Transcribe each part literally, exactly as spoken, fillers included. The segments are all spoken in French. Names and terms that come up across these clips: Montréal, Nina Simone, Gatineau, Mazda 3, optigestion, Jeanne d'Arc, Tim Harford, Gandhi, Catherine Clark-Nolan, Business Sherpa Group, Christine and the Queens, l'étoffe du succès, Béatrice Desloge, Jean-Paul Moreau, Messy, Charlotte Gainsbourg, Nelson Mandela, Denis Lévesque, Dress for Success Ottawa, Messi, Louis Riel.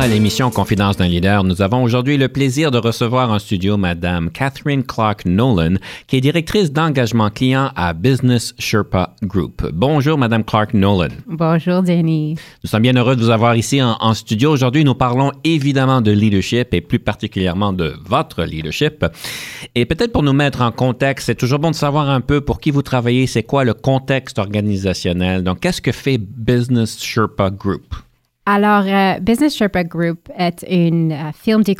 À l'émission Confidence d'un leader, nous avons aujourd'hui le plaisir de recevoir en studio Madame Catherine Clark-Nolan, qui est directrice d'engagement client à Business Sherpa Group. Bonjour Madame Clark-Nolan. Bonjour Denis. Nous sommes bien heureux de vous avoir ici en, en studio. Aujourd'hui, nous parlons évidemment de leadership et plus particulièrement de votre leadership. Et peut-être pour nous mettre en contexte, c'est toujours bon de savoir un peu pour qui vous travaillez, c'est quoi le contexte organisationnel. Donc, qu'est-ce que fait Business Sherpa Group? Alors, euh, Business Sherpa Group est une euh, firme de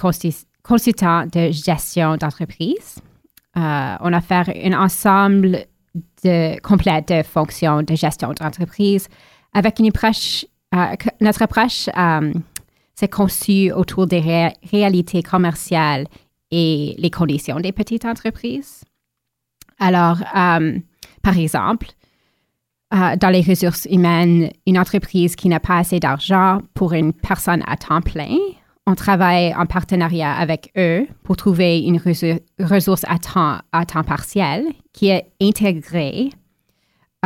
consultants de gestion d'entreprise. Euh, on a fait un ensemble de, complet de fonctions de gestion d'entreprise avec une approche, euh, notre approche euh, s'est conçue autour des ré- réalités commerciales et les conditions des petites entreprises. Alors, euh, par exemple, Euh, dans les ressources humaines, une entreprise qui n'a pas assez d'argent pour une personne à temps plein, on travaille en partenariat avec eux pour trouver une ressource, ressource à, temps, à temps partiel qui est intégrée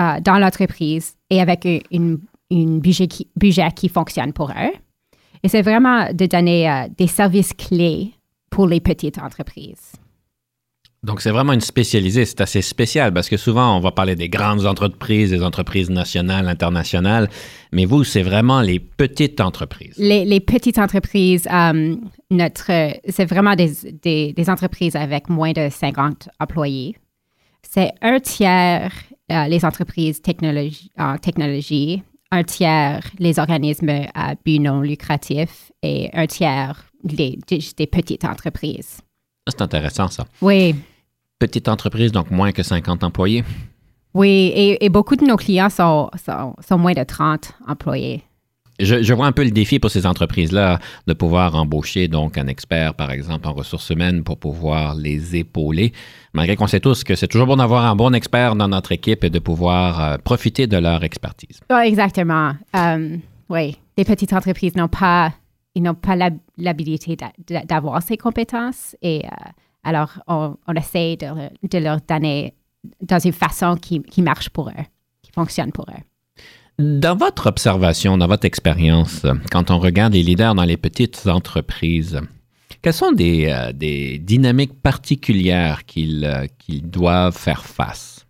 euh, dans l'entreprise et avec une, une, une budget, qui, budget qui fonctionne pour eux. Et c'est vraiment de donner euh, des services clés pour les petites entreprises. Donc, c'est vraiment une spécialisée, c'est assez spécial parce que souvent, on va parler des grandes entreprises, des entreprises nationales, internationales, mais vous, c'est vraiment les petites entreprises. Les, les petites entreprises, euh, notre, c'est vraiment des, des, des entreprises avec moins de cinquante employés. C'est un tiers euh, les entreprises technologie, en technologie, un tiers les organismes à but non lucratif et un tiers les, des, des petites entreprises. C'est intéressant, ça. Oui. Petite entreprise, donc moins que cinquante employés. Oui, et, et beaucoup de nos clients sont, sont, sont moins de trente employés. Je, je vois un peu le défi pour ces entreprises-là de pouvoir embaucher donc un expert, par exemple, en ressources humaines pour pouvoir les épauler, malgré qu'on sait tous que c'est toujours bon d'avoir un bon expert dans notre équipe et de pouvoir euh, profiter de leur expertise. Oui, exactement. Euh, oui, les petites entreprises n'ont pas... Ils n'ont pas l'habilité d'avoir ces compétences et euh, alors on, on essaie de, de leur donner dans une façon qui, qui marche pour eux, qui fonctionne pour eux. Dans votre observation, dans votre expérience, quand on regarde les leaders dans les petites entreprises, quelles sont des, euh, des dynamiques particulières qu'ils, euh, qu'ils doivent faire face?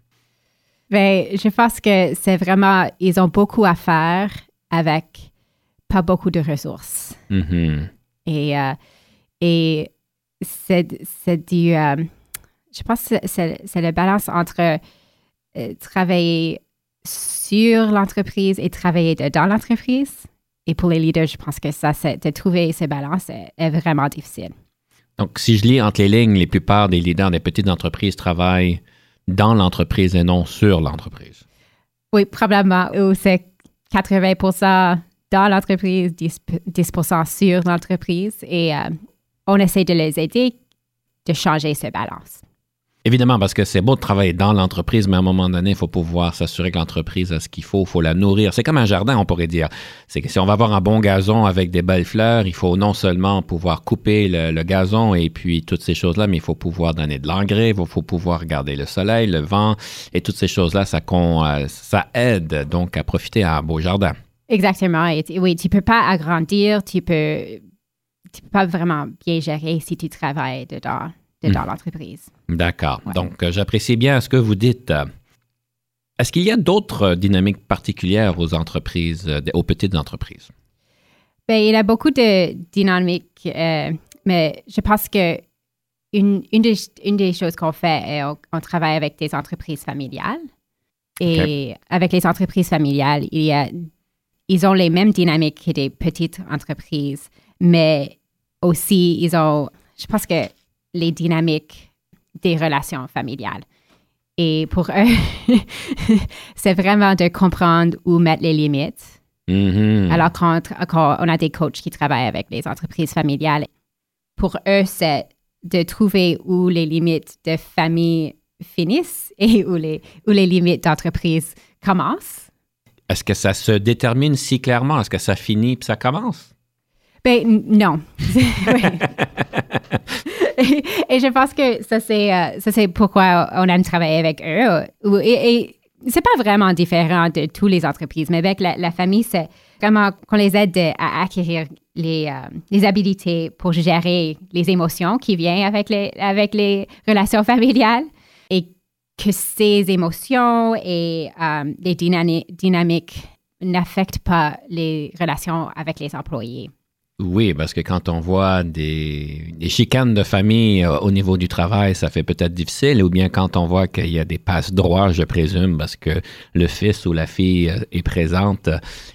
Bien, je pense que c'est vraiment, ils ont beaucoup à faire avec... pas beaucoup de ressources. Mm-hmm. Et, euh, et c'est, c'est du... Euh, je pense que c'est, c'est la balance entre euh, travailler sur l'entreprise et travailler dans l'entreprise. Et pour les leaders, je pense que ça, c'est, de trouver ces balances est, est vraiment difficile. Donc, si je lis entre les lignes, la plupart des leaders des petites entreprises travaillent dans l'entreprise et non sur l'entreprise. Oui, probablement. Ou c'est quatre-vingts pour cent dans l'entreprise, dix pour cent sur l'entreprise et euh, on essaie de les aider de changer ce balance. Évidemment, parce que c'est beau de travailler dans l'entreprise, mais à un moment donné, il faut pouvoir s'assurer que l'entreprise a ce qu'il faut, il faut la nourrir. C'est comme un jardin, on pourrait dire. C'est que si on va avoir un bon gazon avec des belles fleurs, il faut non seulement pouvoir couper le, le gazon et puis toutes ces choses-là, mais il faut pouvoir donner de l'engrais, il faut pouvoir garder le soleil, le vent et toutes ces choses-là, ça, con, ça aide donc à profiter à un beau jardin. Exactement. Et, oui, tu ne peux pas agrandir, tu ne peux, tu peux pas vraiment bien gérer si tu travailles dedans, dedans mmh. l'entreprise. D'accord. Ouais. Donc, j'apprécie bien ce que vous dites. Est-ce qu'il y a d'autres dynamiques particulières aux entreprises, aux petites entreprises? Bien, il y a beaucoup de dynamiques, euh, mais je pense que une, une, des, une des choses qu'on fait, on, on travaille avec des entreprises familiales. Et okay. avec les entreprises familiales, il y a, ils ont les mêmes dynamiques que des petites entreprises, mais aussi, ils ont, je pense que les dynamiques des relations familiales. Et pour eux, c'est vraiment de comprendre où mettre les limites. Mm-hmm. Alors, quand, quand on a des coachs qui travaillent avec les entreprises familiales, pour eux, c'est de trouver où les limites de famille finissent et où les, où les limites d'entreprise commencent. Est-ce que ça se détermine si clairement? Est-ce que ça finit puis ça commence? Ben non. et, et je pense que ça, c'est, ça, c'est pourquoi on aime travailler avec eux. Et, et c'est pas vraiment différent de toutes les entreprises, mais avec la, la famille, c'est vraiment qu'on les aide à acquérir les, euh, les habilités pour gérer les émotions qui viennent avec les, avec les relations familiales et que ces émotions et euh, les dynami- dynamiques n'affectent pas les relations avec les employés. Oui, parce que quand on voit des, des chicanes de famille euh, au niveau du travail, ça fait peut-être difficile, ou bien quand on voit qu'il y a des passes droits, je présume, parce que le fils ou la fille est présente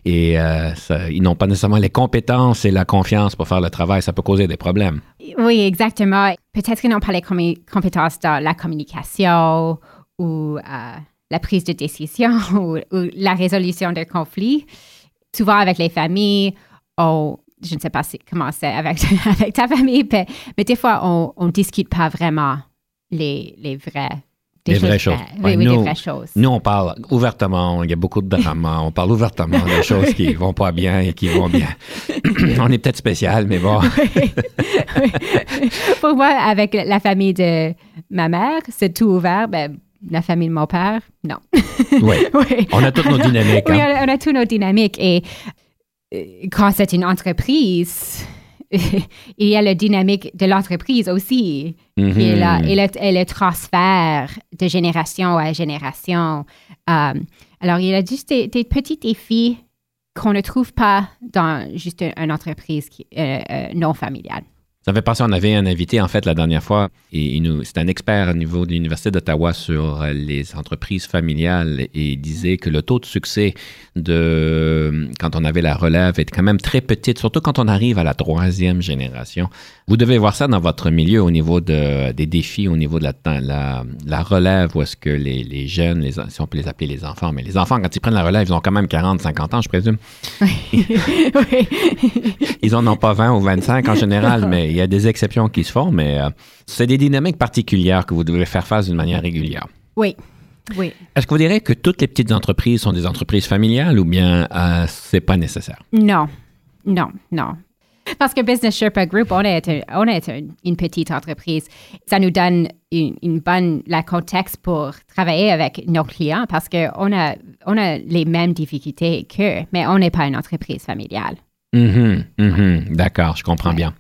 et euh, ça, ils n'ont pas nécessairement les compétences et la confiance pour faire le travail, ça peut causer des problèmes. Oui, exactement. Peut-être qu'ils n'ont pas les com- compétences dans la communication ou euh, la prise de décision ou, ou la résolution de conflits. Souvent avec les familles, on... Je ne sais pas si, comment c'est avec, avec ta famille, mais, mais des fois, on ne discute pas vraiment les, les vrais des les vraies choses. Vraies. Oui, ouais, oui, nous, des vraies choses. Nous, on parle ouvertement. Il y a beaucoup de drama. On parle ouvertement des choses qui ne vont pas bien et qui vont bien. On est peut-être spécial, mais bon. Oui, oui. Pour moi, avec la famille de ma mère, c'est tout ouvert. Mais la famille de mon père, non. Oui. Oui. On a toutes nos dynamiques. Oui, hein? on, a, on a toutes nos dynamiques. Et... Quand c'est une entreprise, il y a la dynamique de l'entreprise aussi. Mm-hmm. Et, la, et, le, et le transfert de génération à génération. Um, alors, il y a juste des, des petits défis qu'on ne trouve pas dans juste une entreprise qui, euh, euh, non familiale. Ça fait penser, on avait un invité, en fait, la dernière fois, et il nous, c'est un expert au niveau de l'Université d'Ottawa sur les entreprises familiales, et il disait que le taux de succès de quand on avait la relève est quand même très petit, surtout quand on arrive à la troisième génération. Vous devez voir ça dans votre milieu au niveau de, des défis, au niveau de la, la, la relève, où est-ce que les, les jeunes, les, si on peut les appeler les enfants, mais les enfants, quand ils prennent la relève, ils ont quand même quarante, cinquante ans, je présume. Ils n'en ont pas vingt ou vingt-cinq en général, mais... Il y a des exceptions qui se font, mais euh, c'est des dynamiques particulières que vous devez faire face d'une manière régulière. Oui, oui. Est-ce que vous direz que toutes les petites entreprises sont des entreprises familiales ou bien euh, c'est pas nécessaire? Non, non, non. Parce que Business Sherpa Group, on est, un, on est une petite entreprise. Ça nous donne une, une bonne la contexte pour travailler avec nos clients parce qu'on a, on a les mêmes difficultés qu'eux, mais on n'est pas une entreprise familiale. Mm-hmm, mm-hmm, d'accord, je comprends bien.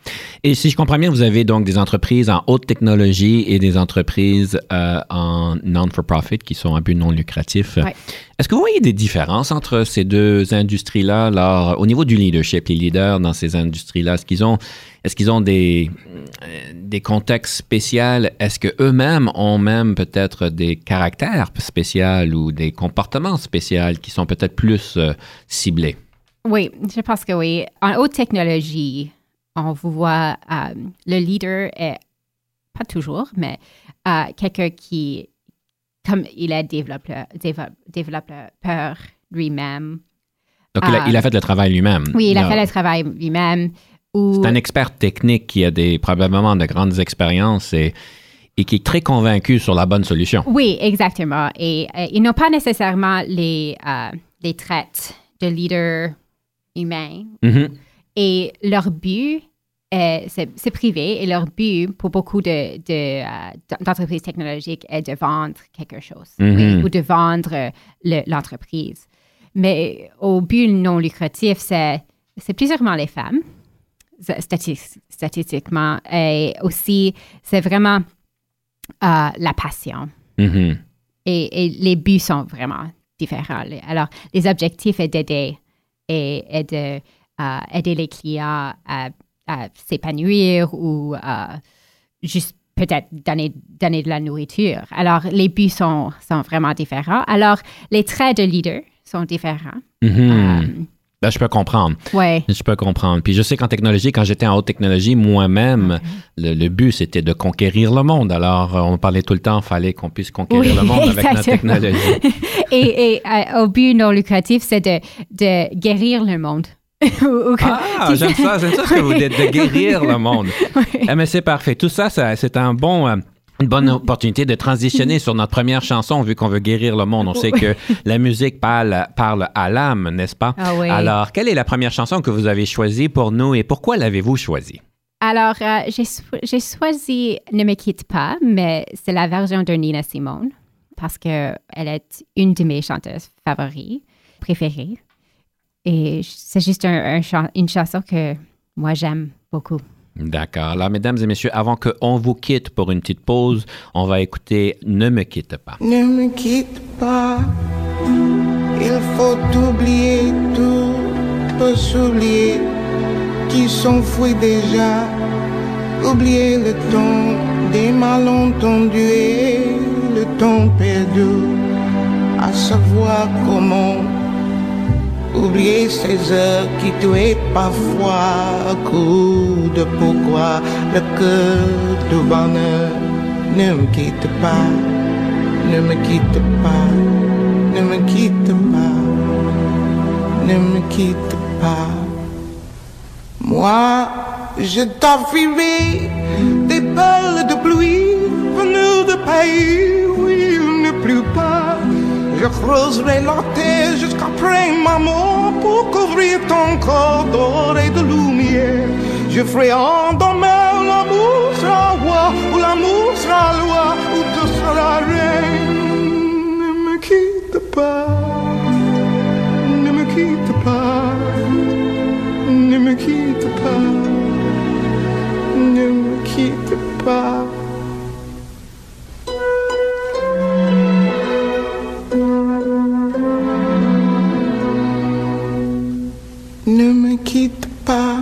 Et si je comprends bien, vous avez donc des entreprises en haute technologie et des entreprises euh, en non-for-profit qui sont à but non lucratif. Ouais. Est-ce que vous voyez des différences entre ces deux industries-là? Alors, au niveau du leadership, les leaders dans ces industries-là, est-ce qu'ils ont, est-ce qu'ils ont des, des contextes spéciaux? Est-ce qu'eux-mêmes ont même peut-être des caractères spéciaux ou des comportements spéciaux qui sont peut-être plus euh, ciblés? Oui, je pense que oui. En haute technologie, on voit euh, le leader est, pas toujours, mais euh, quelqu'un qui, comme il est développeur, développeur lui-même. Donc, euh, il, a, il a fait le travail lui-même. Oui, il a non. fait le travail lui-même. Où... C'est un expert technique qui a des, probablement de grandes expériences et... et qui est très convaincu sur la bonne solution. Oui, exactement. Et euh, ils n'ont pas nécessairement les, euh, les traits de leader humain. Mm-hmm. Et leur but, euh, c'est, c'est privé, et leur but pour beaucoup de, de, euh, d'entreprises technologiques est de vendre quelque chose, mm-hmm. oui, ou de vendre le, l'entreprise. Mais au but non lucratif, c'est, c'est plus sûrement les femmes, statistique, statistiquement, et aussi, c'est vraiment euh, la passion. Mm-hmm. Et, et les buts sont vraiment différents. Alors, les objectifs sont d'aider et, et de euh, aider les clients à, à s'épanouir ou euh, juste peut-être donner, donner de la nourriture. Alors, les buts sont, sont vraiment différents. Alors, les traits de leader sont différents. Mm-hmm. Euh, ben, je peux comprendre. Oui. Je peux comprendre. Puis je sais qu'en technologie, quand j'étais en haute technologie, moi-même, mm-hmm. le, le but, c'était de conquérir le monde. Alors, on parlait tout le temps, il fallait qu'on puisse conquérir oui, le monde avec notre technologie. et et euh, au but non lucratif, c'est de, de guérir le monde. Ah, j'aime ça, j'aime ça ce que vous dites, de guérir le monde. Oui. Ah, mais c'est parfait. Tout ça, ça c'est un bon... Euh, Une bonne opportunité de transitionner sur notre première chanson, vu qu'on veut guérir le monde. On sait que la musique parle, parle à l'âme, n'est-ce pas? Ah oui. Alors, quelle est la première chanson que vous avez choisie pour nous et pourquoi l'avez-vous choisie? Alors, euh, j'ai, j'ai choisi « Ne me quitte pas », mais c'est la version de Nina Simone parce qu'elle est une de mes chanteuses favoris, préférées. Et c'est juste un, un chan- une chanson que moi, j'aime beaucoup. D'accord. Alors, mesdames et messieurs, avant qu'on vous quitte pour une petite pause, on va écouter « Ne me quitte pas ». Ne me quitte pas, il faut oublier tout le soulier qui s'enfouit déjà, oublier le temps des malentendus et le temps perdu, à savoir comment oublier ces heures qui tuaient parfois à coup de pourquoi le cœur du bonheur. Ne me quitte pas, ne me quitte pas, ne me quitte pas, ne me quitte pas. Moi, je t'enfuirai des balles de pluie venues de pays où il ne pleut pas. Je creuserai la terre jusqu'après ma mort pour couvrir ton corps doré de lumière. Je ferai un domaine où l'amour sera roi, où l'amour sera loi, où tu seras reine. Ne me quitte pas, ne me quitte pas, ne me quitte pas, ne me quitte pas. Ne me quitte pas,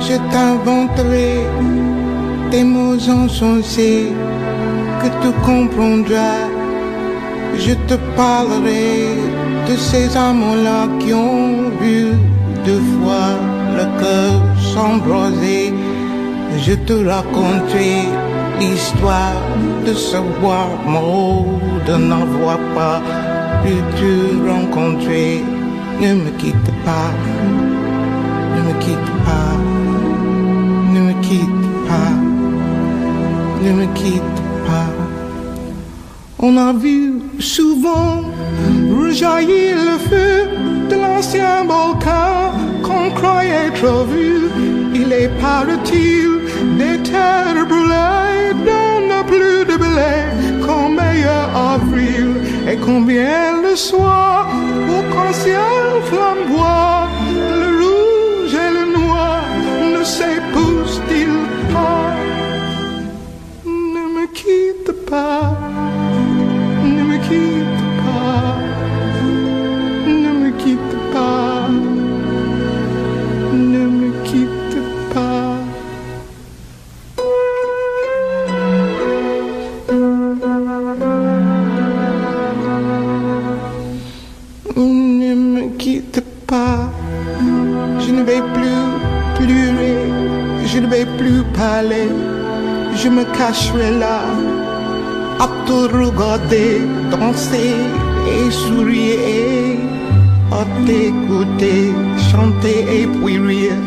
je t'inventerai des mots insensés que tu comprendras. Je te parlerai de ces amants-là qui ont vu deux fois le cœur s'embraser. Je te raconterai l'histoire de savoir mort, de n'avoir pas pu te rencontrer. Ne me quitte pas, ne me quitte pas, ne me quitte pas, ne me quitte pas. On a vu souvent rejaillir le feu de l'ancien volcan qu'on croyait trop vu. Il est parti des terres brûlées, dans n'a plus de blé qu'en meilleur avril. Et combien le soir, au ciel flamboie, le rouge et le noir ne s'épousent-ils pas? Ne me quitte pas, ne me quitte pas, ne me quitte pas, ne me quitte pas. Je me cacherai là à te regarder danser et sourire, et à t'écouter chanter et puis rire.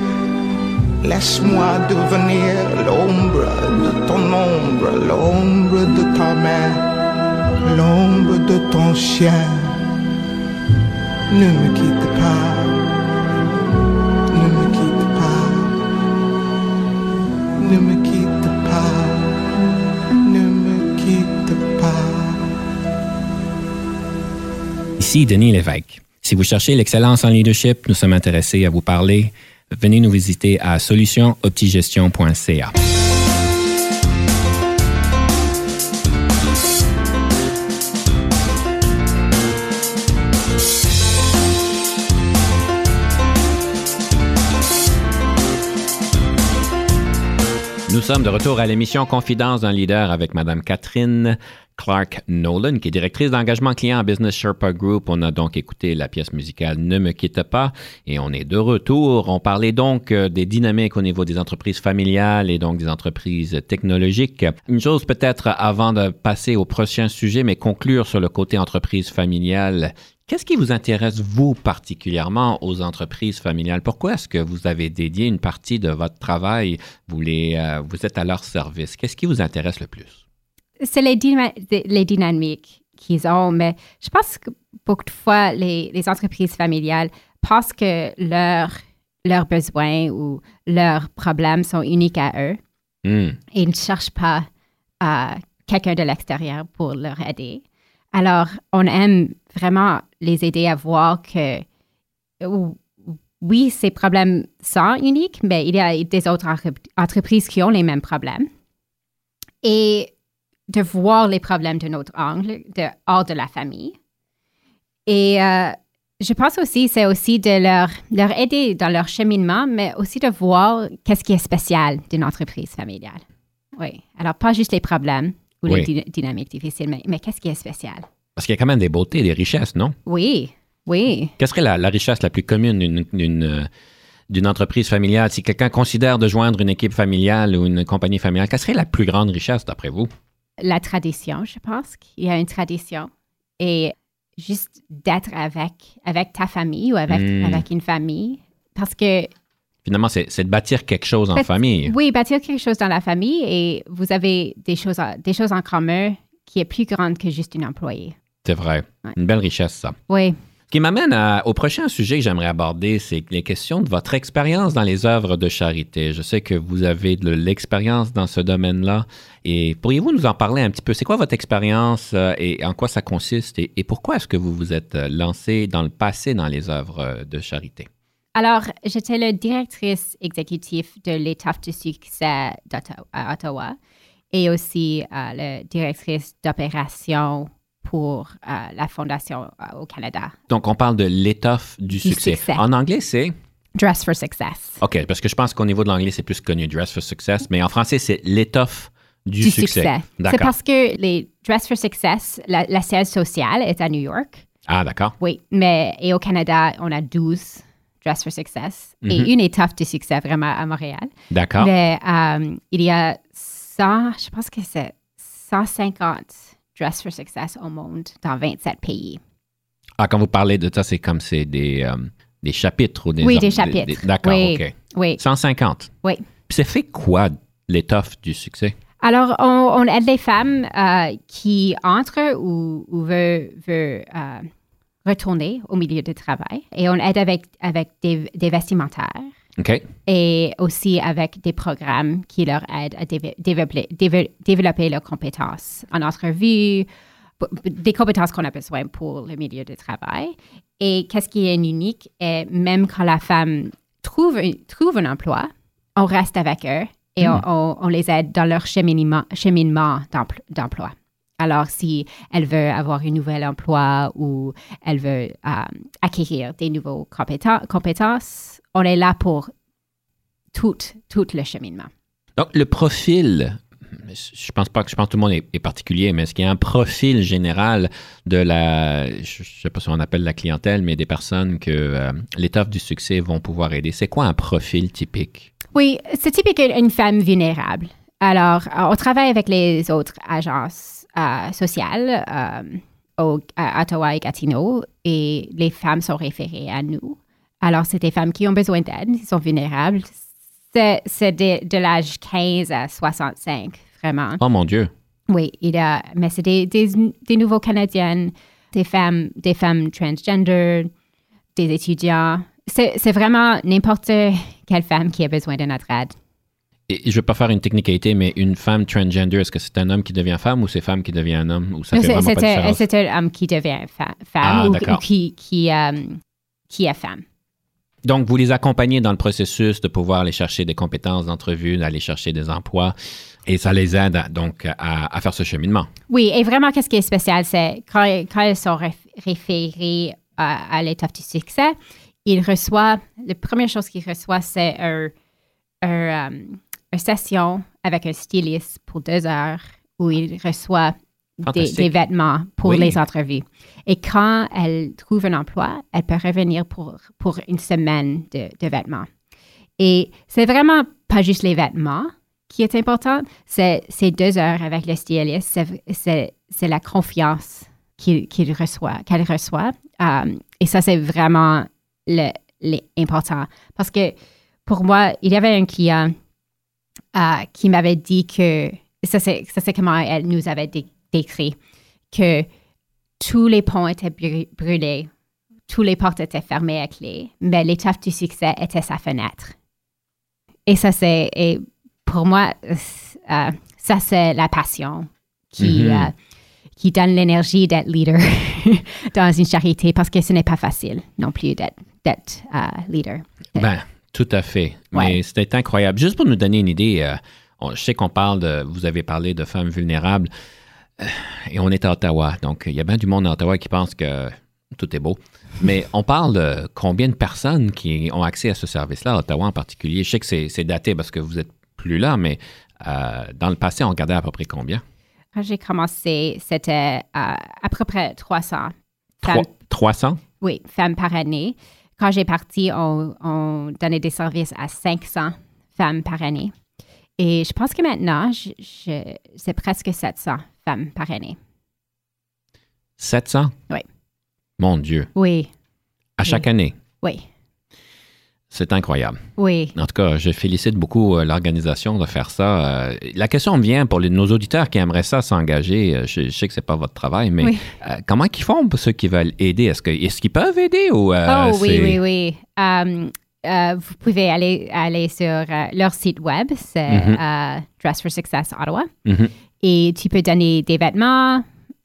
Laisse-moi devenir l'ombre de ton ombre, l'ombre de ta main, l'ombre de ton chien. Ne me quitte pas. Ne me quitte pas, ne me quitte pas. Ici Denis Lévesque. Si vous cherchez l'excellence en leadership, nous sommes intéressés à vous parler. Venez nous visiter à solution optigestion point c a. Nous sommes de retour à l'émission Confidence d'un leader avec Mme Catherine Clark-Nolan, qui est directrice d'engagement client à Business Sherpa Group. On a donc écouté la pièce musicale « Ne me quitte pas » et on est de retour. On parlait donc des dynamiques au niveau des entreprises familiales et donc des entreprises technologiques. Une chose peut-être avant de passer au prochain sujet, mais conclure sur le côté entreprise familiale. Qu'est-ce qui vous intéresse, vous, particulièrement aux entreprises familiales? Pourquoi est-ce que vous avez dédié une partie de votre travail? Vous, les, euh, vous êtes à leur service. Qu'est-ce qui vous intéresse le plus? C'est les, dyna- les dynamiques qu'ils ont, mais je pense que beaucoup de fois, les, les entreprises familiales pensent que leur, leurs besoins ou leurs problèmes sont uniques à eux mm. et ils ne cherchent pas euh, quelqu'un de l'extérieur pour leur aider. Alors, on aime vraiment les aider à voir que, oui, ces problèmes sont uniques, mais il y a des autres en- entreprises qui ont les mêmes problèmes. Et de voir les problèmes de notre angle, de, hors de la famille. Et euh, je pense aussi, c'est aussi de leur, leur aider dans leur cheminement, mais aussi de voir qu'est-ce qui est spécial d'une entreprise familiale. Oui. Alors, pas juste les problèmes ou oui. les dy- dynamiques difficiles, mais, mais qu'est-ce qui est spécial? Parce qu'il y a quand même des beautés, des richesses, non? Oui, oui. Qu'est-ce que la, la richesse la plus commune d'une... d'une d'une entreprise familiale? Si quelqu'un considère de joindre une équipe familiale ou une compagnie familiale, quelle serait la plus grande richesse, d'après vous? La tradition, je pense qu'il y a une tradition. Et juste d'être avec, avec ta famille ou avec, mmh. avec une famille. Parce que... Finalement, c'est, c'est de bâtir quelque chose en famille. Oui, bâtir quelque chose dans la famille et vous avez des choses, des choses en commun qui est plus grande que juste une employée. C'est vrai. Ouais. Une belle richesse, ça. Oui. Ce qui m'amène à, au prochain sujet que j'aimerais aborder, c'est les questions de votre expérience dans les œuvres de charité. Je sais que vous avez de l'expérience dans ce domaine-là et pourriez-vous nous en parler un petit peu? C'est quoi votre expérience et en quoi ça consiste et, et pourquoi est-ce que vous vous êtes lancé dans le passé dans les œuvres de charité? Alors, j'étais la directrice exécutive de l'étoffe du succès à Ottawa et aussi euh, la directrice d'opérations pour euh, la Fondation euh, au Canada. Donc, on parle de l'étoffe du, du succès. succès. En anglais, c'est? Dress for Success. OK, parce que je pense qu'au niveau de l'anglais, c'est plus connu, Dress for Success, mais en français, c'est l'étoffe du, du succès. succès. D'accord. C'est parce que les Dress for Success, la, la siège sociale est à New York. Ah, d'accord. Oui, mais et au Canada, on a douze Dress for Success mm-hmm. et une étoffe du succès vraiment à Montréal. D'accord. Mais euh, il y a cent, je pense que c'est cent cinquante Dress for Success au monde dans vingt-sept pays. Ah, quand vous parlez de ça, c'est comme c'est des, euh, des chapitres ou des... Oui, des chapitres. Des, des, d'accord, oui, OK. Oui. cent cinquante. Oui. Puis c'est fait quoi, l'étoffe du succès? Alors, on, on aide les femmes euh, qui entrent ou, ou veulent, veulent euh, retourner au milieu du travail. Et on aide avec, avec des, des vestimentaires. OK. Et aussi avec des programmes qui leur aident à déve- développer, déve- développer leurs compétences en entrevue, p- des compétences qu'on a besoin pour le milieu du travail. Et qu'est-ce qui est unique, et même quand la femme trouve, trouve un emploi, on reste avec eux et mmh. on, on les aide dans leur cheminement, cheminement d'emploi, d'emploi. Alors, si elle veut avoir un nouvel emploi ou elle veut euh, acquérir des nouvelles compéten- compétences, on est là pour tout, tout le cheminement. Donc, le profil, je pense pas que je pense que tout le monde est, est particulier, mais est-ce qu'il y a un profil général de la, je ne sais pas si on appelle la clientèle, mais des personnes que euh, l'étoffe du succès vont pouvoir aider? C'est quoi un profil typique? Oui, c'est typique une femme vulnérable. Alors, on travaille avec les autres agences euh, sociales euh, au, à Ottawa et Gatineau et les femmes sont référées à nous. Alors, c'est des femmes qui ont besoin d'aide, qui sont vulnérables. C'est, c'est de, de l'âge quinze à soixante-cinq, vraiment. Oh mon Dieu! Oui, il a, mais c'est des, des, des nouveaux Canadiennes, des femmes, des femmes transgender, des étudiants. C'est, c'est vraiment n'importe quelle femme qui a besoin de notre aide. Et je ne veux pas faire une technicalité, mais une femme transgender, est-ce que c'est un homme qui devient femme ou c'est femme qui devient un homme? Ou ça fait vraiment pas de différence? C'est un homme qui devient fa- femme ah, ou, ou qui, qui, euh, qui est femme. Donc, vous les accompagnez dans le processus de pouvoir aller chercher des compétences d'entrevue, d'aller chercher des emplois et ça les aide à, donc à, à faire ce cheminement. Oui, et vraiment, qu'est-ce qui est spécial, c'est quand, quand elles sont référées à, à l'étoffe du succès, ils reçoivent, la première chose qu'ils reçoivent, c'est un, un, un une session avec un styliste pour deux heures où il reçoit des, des vêtements pour oui. les entrevues. Et quand elle trouve un emploi, elle peut revenir pour, pour une semaine de, de vêtements. Et c'est vraiment pas juste les vêtements qui est important, c'est ces deux heures avec le styliste, c'est, c'est, c'est la confiance qu'il, qu'il reçoit, qu'elle reçoit. Um, et ça, c'est vraiment le, le, important. Parce que pour moi, il y avait un client uh, qui m'avait dit que, ça c'est, ça c'est comment elle nous avait dé- décrit, que tous les ponts étaient br- brûlés, toutes les portes étaient fermées à clé, mais l'étoffe du succès était sa fenêtre. Et ça, c'est... Et pour moi, euh, ça, c'est la passion qui, mm-hmm. euh, qui donne l'énergie d'être leader dans une charité, parce que ce n'est pas facile non plus d'être, d'être euh, leader. Ben, tout à fait. Ouais. Mais c'était incroyable. Juste pour nous donner une idée, euh, on, je sais qu'on parle de... Vous avez parlé de femmes vulnérables euh, et on est à Ottawa. Donc, il y a bien du monde à Ottawa qui pense que tout est beau. Mais on parle de combien de personnes qui ont accès à ce service-là, à Ottawa en particulier. Je sais que c'est, c'est daté parce que vous êtes plus là, mais euh, dans le passé, on regardait à peu près combien? Quand j'ai commencé, c'était à, à peu près trois cents. Femmes, trois cents? Oui, femmes par année. Quand j'ai parti, on, on donnait des services à cinq cents femmes par année. Et je pense que maintenant, je, je, c'est presque sept cents femmes par année. sept cents? Oui. Mon Dieu. Oui. À chaque oui. année? Oui. C'est incroyable. Oui. En tout cas, je félicite beaucoup euh, l'organisation de faire ça. Euh, la question vient pour les, nos auditeurs qui aimeraient ça s'engager. Euh, je, je sais que ce n'est pas votre travail, mais oui. euh, comment ils font pour ceux qui veulent aider? Est-ce, que, est-ce qu'ils peuvent aider? Ou, euh, oh oui, c'est... oui, oui. Um, uh, vous pouvez aller, aller sur uh, leur site web, c'est mm-hmm. uh, Dress for Success Ottawa. Mm-hmm. Et tu peux donner des vêtements,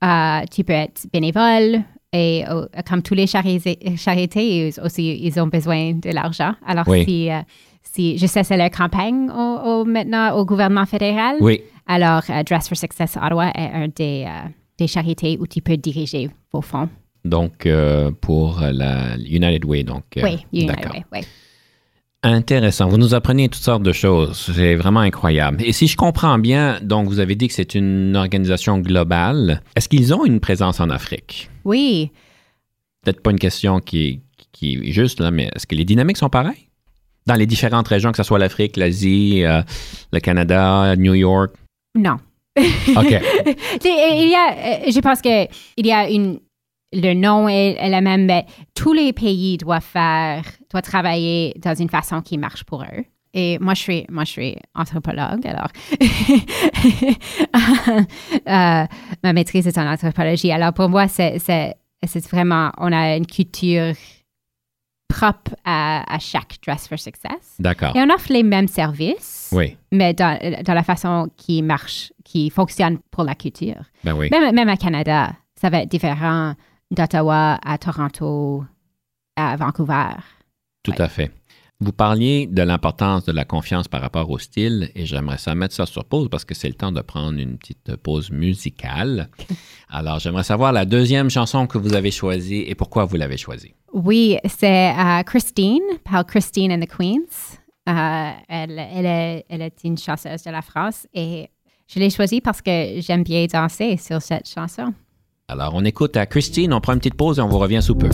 uh, tu peux être bénévole. Et oh, comme tous les chari- charités, ils, aussi, ils ont besoin de l'argent. Alors, oui. si, euh, si je sais, c'est la campagne au, au, maintenant au gouvernement fédéral. Oui. Alors, uh, Dress for Success Ottawa est un des, euh, des charités où tu peux diriger vos fonds. Donc, euh, pour la United Way. Donc, euh, oui, United d'accord. Way, oui. Intéressant. Vous nous apprenez toutes sortes de choses. C'est vraiment incroyable. Et si je comprends bien, donc vous avez dit que c'est une organisation globale. Est-ce qu'ils ont une présence en Afrique? Oui. Peut-être pas une question qui, qui est juste, là, mais est-ce que les dynamiques sont pareilles? Dans les différentes régions, que ce soit l'Afrique, l'Asie, euh, le Canada, New York? Non. OK. il y a, je pense que il y a une... Le nom est, est le même, mais tous les pays doivent faire, doivent travailler dans une façon qui marche pour eux. Et moi, je suis, moi, je suis anthropologue, alors. euh, ma maîtrise est en anthropologie. Alors, pour moi, c'est, c'est, c'est vraiment, on a une culture propre à, à chaque Dress for Success. D'accord. Et on offre les mêmes services, oui. mais dans, dans la façon qui marche, qui fonctionne pour la culture. Ben oui. Même, même à Canada, ça va être différent d'Ottawa à Toronto, à Vancouver. Tout ouais. à fait. Vous parliez de l'importance de la confiance par rapport au style et j'aimerais ça mettre ça sur pause parce que c'est le temps de prendre une petite pause musicale. Alors, j'aimerais savoir la deuxième chanson que vous avez choisie et pourquoi vous l'avez choisie. Oui, c'est uh, Christine, par Christine and the Queens. Uh, elle, elle, est, elle est une chanteuse de la France et je l'ai choisie parce que j'aime bien danser sur cette chanson. Alors, on écoute à Christine, on prend une petite pause et on vous revient sous peu.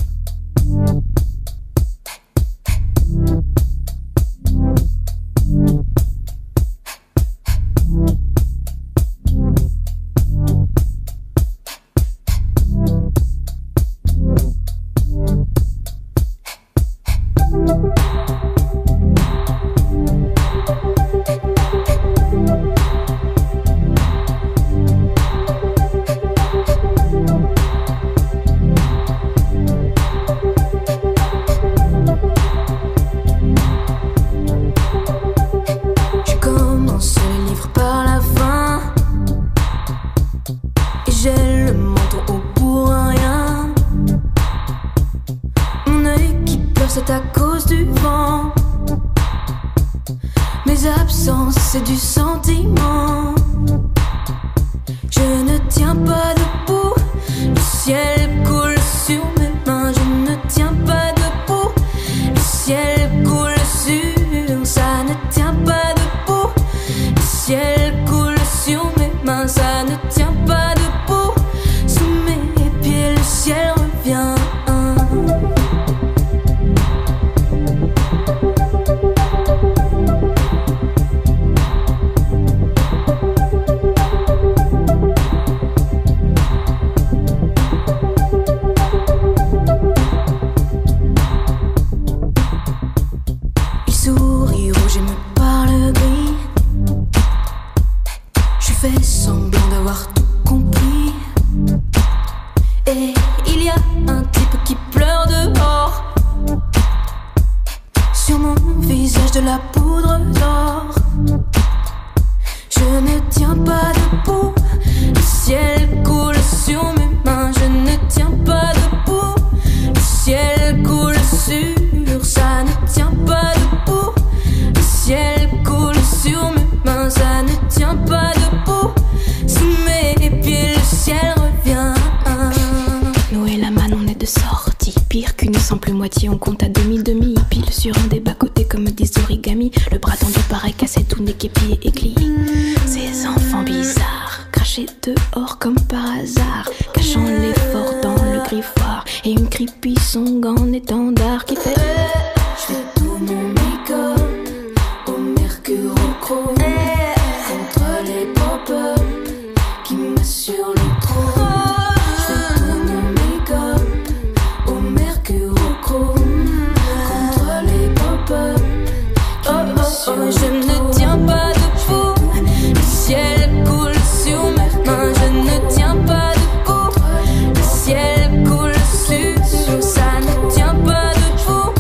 Tient pas debout, de la poudre d'or. Je ne tiens pas debout, le ciel coule sur mes mains. Je ne tiens pas debout, le ciel coule sur. Ça ne tient pas debout, le ciel coule sur mes mains. Ça ne tient pas debout, sous mes pieds le ciel revient. Noé la manne, on est de sortie. Pire qu'une simple moitié, on compte à demi-demi. Pile sur un des bas-côtés comme des origamis. Le bras tendu paraît cassé, tout n'est qu'épié et glié. Ces enfants bizarres, crachés dehors comme par hasard, cachant l'effort dans le griffoir. Et une creepy song en étendard qui fait je fais tout mon make-up au mercure au chrome, contre les pop-up qui m'assurent le trône. Oh, je ne tiens pas debout, le ciel coule sur mes mains. Je ne tiens pas debout, le ciel coule sur. Ça ne tient pas debout,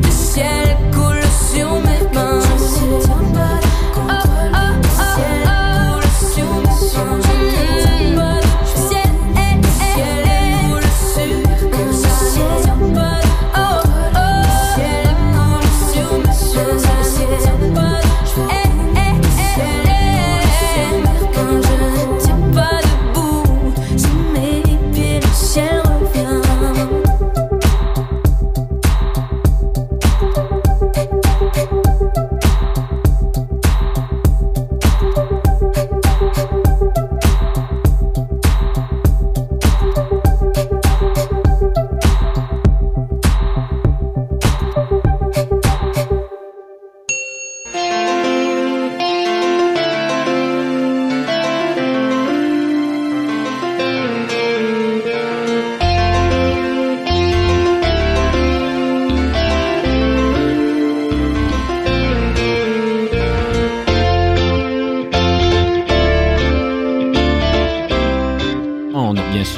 le ciel coule sur mes mains. Je ne tiens pas debout, le ciel coule sur mes mains. Je ne tiens pas debout, le ciel coule sur mes mains. Je ne tiens pas debout, le ciel coule sur mes mains.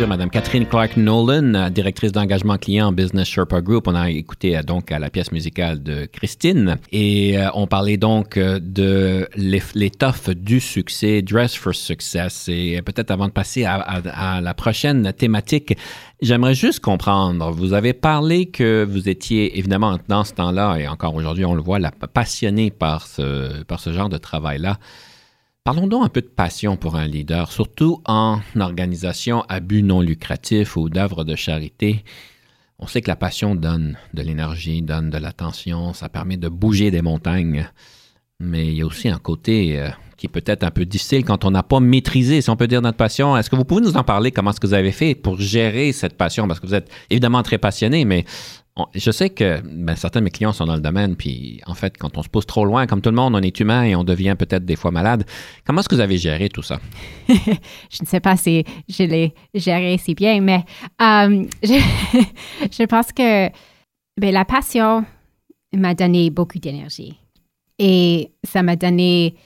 Madame Catherine Clark-Nolan, directrice d'engagement client Business Sherpa Group. On a écouté donc à la pièce musicale de Christine et euh, on parlait donc de l'étoffe du succès, Dress for Success. Et peut-être avant de passer à, à, à la prochaine thématique, j'aimerais juste comprendre, vous avez parlé que vous étiez évidemment dans ce temps-là et encore aujourd'hui on le voit, la, passionné par ce, par ce genre de travail-là. Parlons donc un peu de passion pour un leader, surtout en organisation à but non lucratif ou d'œuvres de charité. On sait que la passion donne de l'énergie, donne de l'attention, ça permet de bouger des montagnes. Mais il y a aussi un côté euh, qui est peut-être un peu difficile quand on n'a pas maîtrisé, si on peut dire, notre passion. Est-ce que vous pouvez nous en parler? Comment est-ce que vous avez fait pour gérer cette passion? Parce que vous êtes évidemment très passionné, mais... Je sais que ben, certains de mes clients sont dans le domaine, puis en fait, quand on se pose trop loin, comme tout le monde, on est humain et on devient peut-être des fois malade. Comment est-ce que vous avez géré tout ça? Je ne sais pas si je l'ai géré si bien, mais euh, je, je pense que ben, la passion m'a donné beaucoup d'énergie. Et ça m'a donné...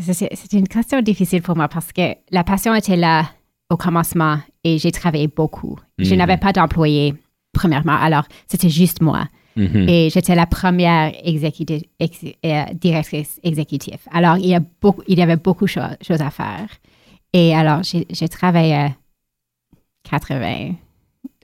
C'est, c'est une question difficile pour moi parce que la passion était là au commencement et j'ai travaillé beaucoup. Mmh. Je n'avais pas d'employé. Premièrement, alors, c'était juste moi. Mm-hmm. Et j'étais la première exécutive, ex, euh, directrice exécutive. Alors, il y, a beaucoup, il y avait beaucoup de cho- choses à faire. Et alors, j'ai, j'ai travaillé quatre-vingts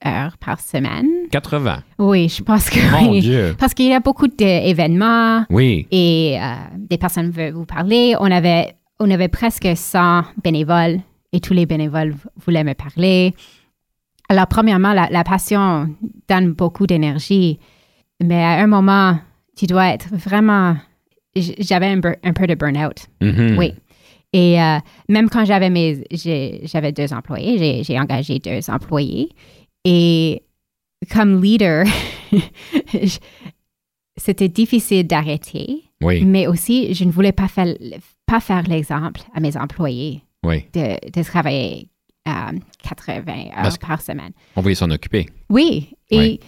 heures par semaine. quatre-vingts? Oui, je pense que Mon oui. Dieu! Parce qu'il y a beaucoup d'événements. Oui. Et euh, des personnes veulent vous parler. On avait, on avait presque cent bénévoles et tous les bénévoles voulaient me parler. Alors, premièrement, la, la passion donne beaucoup d'énergie, mais à un moment, tu dois être vraiment... J'avais un, bur, un peu de burn-out, mm-hmm. oui. Et euh, même quand j'avais mes... J'ai, j'avais deux employés, j'ai, j'ai engagé deux employés. Et comme leader, c'était difficile d'arrêter, oui. mais aussi, je ne voulais pas faire, pas faire l'exemple à mes employés oui. de, de travailler à quatre-vingts heures Parce par semaine. On voulait s'en occuper. Oui. Et oui.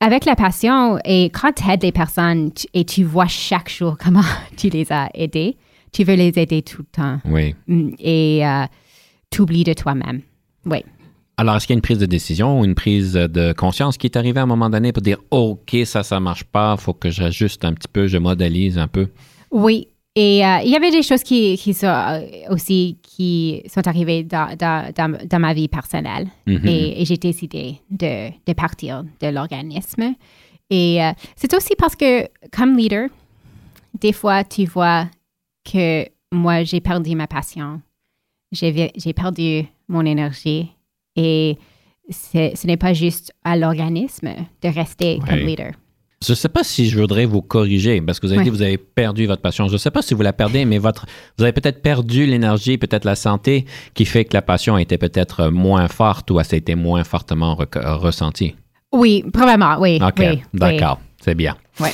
avec la passion, et quand tu aides les personnes tu, et tu vois chaque jour comment tu les as aidées, tu veux les aider tout le temps. Oui. Et euh, tu oublies de toi-même. Oui. Alors, est-ce qu'il y a une prise de décision ou une prise de conscience qui est arrivée à un moment donné pour dire « OK, ça, ça marche pas, il faut que j'ajuste un petit peu, je modélise un peu ». Oui, et euh, il y avait des choses qui, qui sont aussi qui sont arrivées dans, dans, dans, dans ma vie personnelle. Mm-hmm. Et, et j'ai décidé de, de partir de l'organisme. Et euh, c'est aussi parce que, comme leader, des fois, tu vois que moi, j'ai perdu ma passion, j'ai, j'ai perdu mon énergie. Et ce n'est pas juste à l'organisme de rester ouais. comme leader. Je ne sais pas si je voudrais vous corriger, parce que vous avez ouais. dit que vous avez perdu votre passion. Je ne sais pas si vous la perdez, mais votre, vous avez peut-être perdu l'énergie, peut-être la santé, qui fait que la passion était peut-être moins forte ou a été moins fortement re- ressentie. Oui, probablement, oui. OK, oui, d'accord, oui. C'est bien. Oui.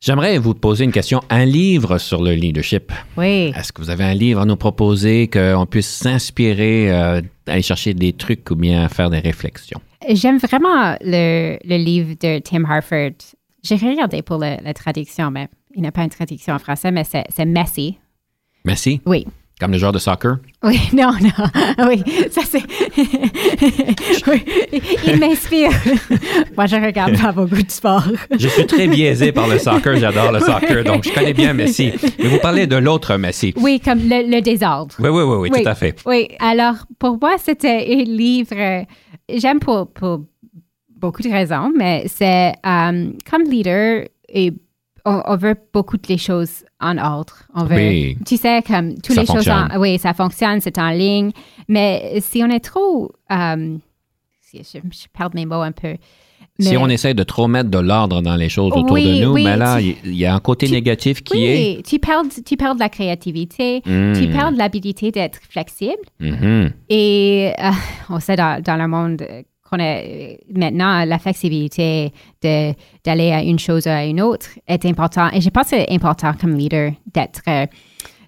J'aimerais vous poser une question, un livre sur le leadership. Oui. Est-ce que vous avez un livre à nous proposer qu'on puisse s'inspirer, euh, aller chercher des trucs ou bien faire des réflexions? J'aime vraiment le, le livre de Tim Harford. J'ai regardé pour le, la traduction, mais il n'y a pas une traduction en français, mais c'est, c'est Messy. Messy? Oui. Comme le joueur de soccer? Oui, non, non. Oui, ça c'est... oui, il m'inspire. Moi, je regarde pas beaucoup de sport. Je suis très biaisé par le soccer. J'adore le soccer, oui. Donc je connais bien Messi. Mais vous parlez de l'autre Messi. Oui, comme le, le désordre. Oui, oui, oui, oui, oui, tout à fait. Oui, alors pour moi, c'était un livre... J'aime pour, pour beaucoup de raisons, mais c'est um, comme leader et... On, on veut beaucoup de les choses en ordre. On veut, oui. Tu sais, comme toutes ça les fonctionne. Choses. En, oui, ça fonctionne, c'est en ligne. Mais si on est trop... Euh, je, je perds mes mots un peu. Mais, si on essaie de trop mettre de l'ordre dans les choses autour oui, de nous, oui, mais là, il y a un côté tu, négatif qui oui, est... Oui, tu perds, tu perds de la créativité, mmh. tu perds de l'habilité d'être flexible. Mmh. Et euh, on sait dans, dans le monde... On a, maintenant, la flexibilité de, d'aller à une chose ou à une autre est importante. Et je pense que c'est important comme leader d'être,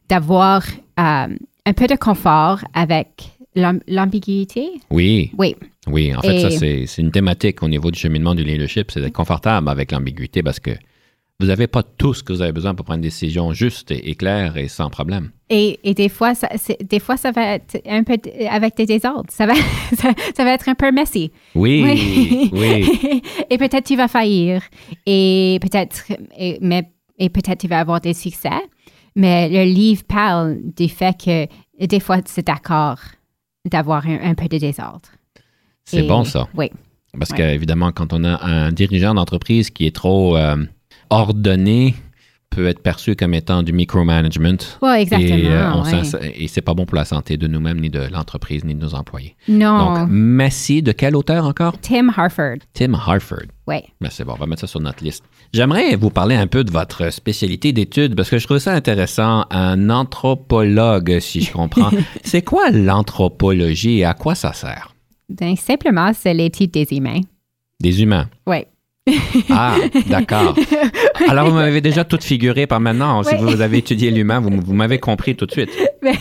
d'avoir euh, un peu de confort avec l'am- l'ambiguïté. Oui. Oui. Oui. En fait, et... ça, c'est, c'est une thématique au niveau du cheminement du leadership, c'est d'être confortable avec l'ambiguïté parce que vous n'avez pas tout ce que vous avez besoin pour prendre une décision juste et, et claire et sans problème. Et, et des, fois, ça, des fois, ça va être un peu avec des désordres. Ça va, ça, ça va être un peu messy. Oui, oui. oui. Et peut-être tu vas faillir. Et peut-être, et, mais, et peut-être tu vas avoir des succès. Mais le livre parle du fait que des fois, c'est d'accord d'avoir un, un peu de désordre. C'est et, bon, ça. Oui. Parce oui. qu'évidemment, quand on a un dirigeant d'entreprise qui est trop... Euh, ordonné peut être perçu comme étant du micromanagement. Oui, exactement. Et, euh, on ouais. et c'est pas bon pour la santé de nous-mêmes, ni de l'entreprise, ni de nos employés. Non. Donc, Messy, de quel auteur encore? Tim Harford. Tim Harford. Oui. Ben, c'est bon, on va mettre ça sur notre liste. J'aimerais vous parler un peu de votre spécialité d'études, parce que je trouve ça intéressant. Un anthropologue, si je comprends. C'est quoi l'anthropologie et à quoi ça sert? Ben, simplement, c'est l'étude des humains. Des humains? Oui. Ah, d'accord. Alors, vous m'avez déjà toute figurée par maintenant. Oui. Si vous avez étudié l'humain, vous, vous m'avez compris tout de suite. Mais,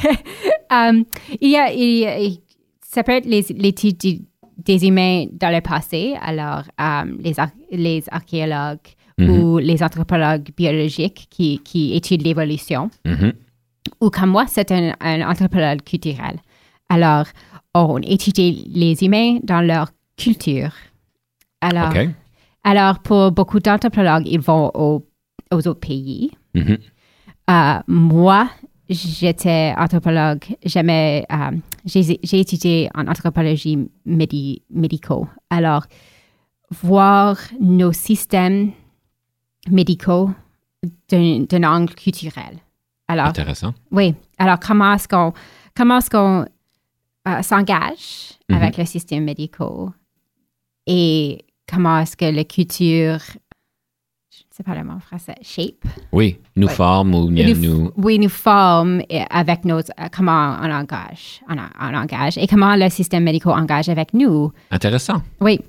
um, il, y a, il y a... Ça peut être les, l'étude du, des humains dans le passé. Alors, um, les, ar- les archéologues mm-hmm. ou les anthropologues biologiques qui, qui étudient l'évolution. Mm-hmm. Ou comme moi, c'est un, un anthropologue culturel. Alors, on étudie les humains dans leur culture. Alors... Okay. Alors, pour beaucoup d'anthropologues, ils vont au, aux autres pays. Mm-hmm. Euh, moi, j'étais anthropologue. J'aimais, euh, j'ai, j'ai étudié en anthropologie médi- médicale. Alors, voir nos systèmes médicaux d'un, d'un angle culturel. Alors, intéressant. Oui. Alors, comment est-ce qu'on, comment est-ce qu'on euh, s'engage mm-hmm. avec le système médical et... Comment est-ce que la culture, je ne sais pas le mot en français, shape? Oui, nous oui. forme ou nous, nous... Oui, nous forme avec nos... Comment on engage, on, on engage et comment le système médical engage avec nous. Intéressant. Oui.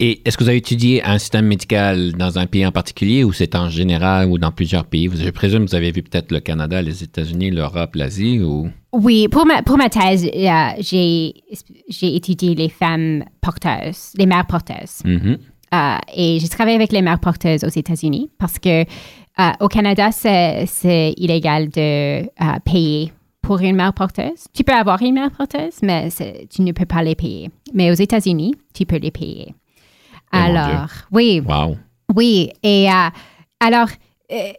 Et est-ce que vous avez étudié un système médical dans un pays en particulier ou c'est en général ou dans plusieurs pays? Je présume que vous avez vu peut-être le Canada, les États-Unis, l'Europe, l'Asie ou... Oui, pour ma, pour ma thèse, euh, j'ai, j'ai étudié les femmes porteuses, les mères porteuses. Mm-hmm. Euh, et j'ai travaillé avec les mères porteuses aux États-Unis parce que euh, au Canada, c'est, c'est illégal de euh, payer pour une malporteuse. Tu peux avoir une malporteuse, mais tu ne peux pas les payer. Mais aux États-Unis, tu peux les payer. Alors, oh oui. Wow. Oui. Et euh, alors, euh,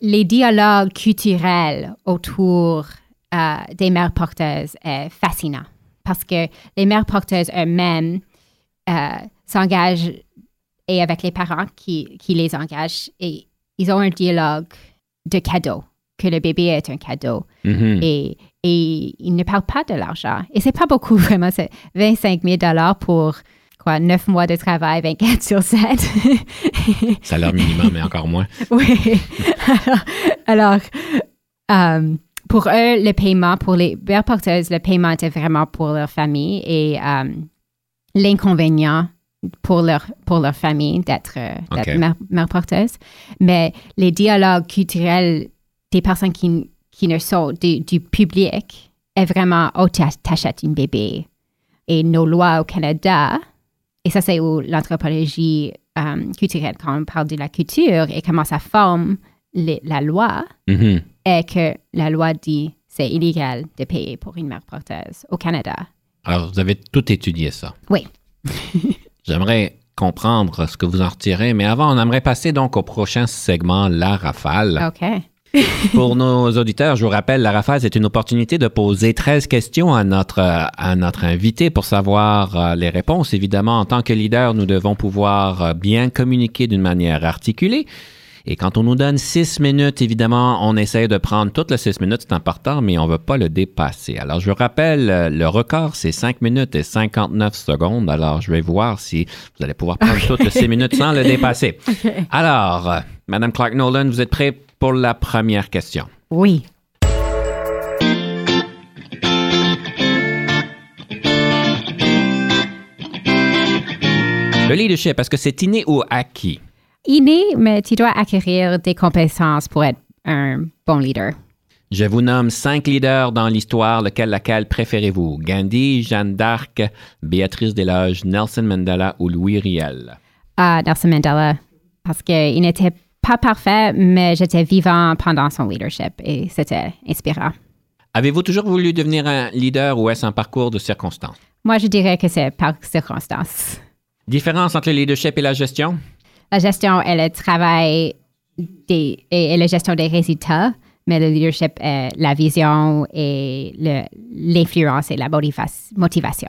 les dialogues culturels autour euh, des mères porteuses est fascinant parce que les mères porteuses eux-mêmes euh, s'engagent et avec les parents qui, qui les engagent et ils ont un dialogue de cadeaux, que le bébé est un cadeau. Mm-hmm. Et, et ils ne parlent pas de l'argent. Et c'est pas beaucoup, vraiment. C'est vingt-cinq mille dollars pour... quoi, neuf mois de travail, vingt-quatre sur sept. Salaire minimum, mais encore moins. Oui. Alors, alors euh, pour eux, le paiement, pour les mères porteuses, le paiement était vraiment pour leur famille et euh, l'inconvénient pour leur, pour leur famille d'être, d'être okay. mère, mère porteuse. Mais les dialogues culturels des personnes qui, qui ne sont du, du public est vraiment « Oh, t'achètes une bébé ». Et nos lois au Canada... Et ça, c'est où l'anthropologie euh, culturelle, quand on parle de la culture et comment ça forme les, la loi, mm-hmm. est que la loi dit c'est illégal de payer pour une mère porteuse au Canada. Alors, vous avez tout étudié ça. Oui. J'aimerais comprendre ce que vous en retirez, mais avant, on aimerait passer donc au prochain segment, la rafale. OK. Pour nos auditeurs, je vous rappelle, la rafale, c'est une opportunité de poser treize questions à notre, à notre invité pour savoir les réponses. Évidemment, en tant que leader, nous devons pouvoir bien communiquer d'une manière articulée. Et quand on nous donne six minutes, évidemment, on essaie de prendre toutes les six minutes, c'est important, mais on ne veut pas le dépasser. Alors, je vous rappelle, le record, c'est cinq minutes et cinquante-neuf secondes. Alors, je vais voir si vous allez pouvoir prendre okay. toutes les six minutes sans le dépasser. Okay. Alors, Madame Clark-Nolan, vous êtes prête pour la première question? Oui. Le leadership, est-ce que c'est inné ou acquis? Inné, mais tu dois acquérir des compétences pour être un bon leader. Je vous nomme cinq leaders dans l'histoire, lequel, laquelle préférez-vous? Gandhi, Jeanne d'Arc, Béatrice Desloge, Nelson Mandela ou Louis Riel? Ah, Nelson Mandela, parce qu'il n'était pas parfait, mais j'étais vivant pendant son leadership et c'était inspirant. Avez-vous toujours voulu devenir un leader ou est-ce un parcours de circonstances? Moi, je dirais que c'est par circonstances. Différence entre le leadership et la gestion? La gestion est le travail des, et, et la gestion des résultats, mais le leadership est la vision et le, l'influence et la motiva- motivation.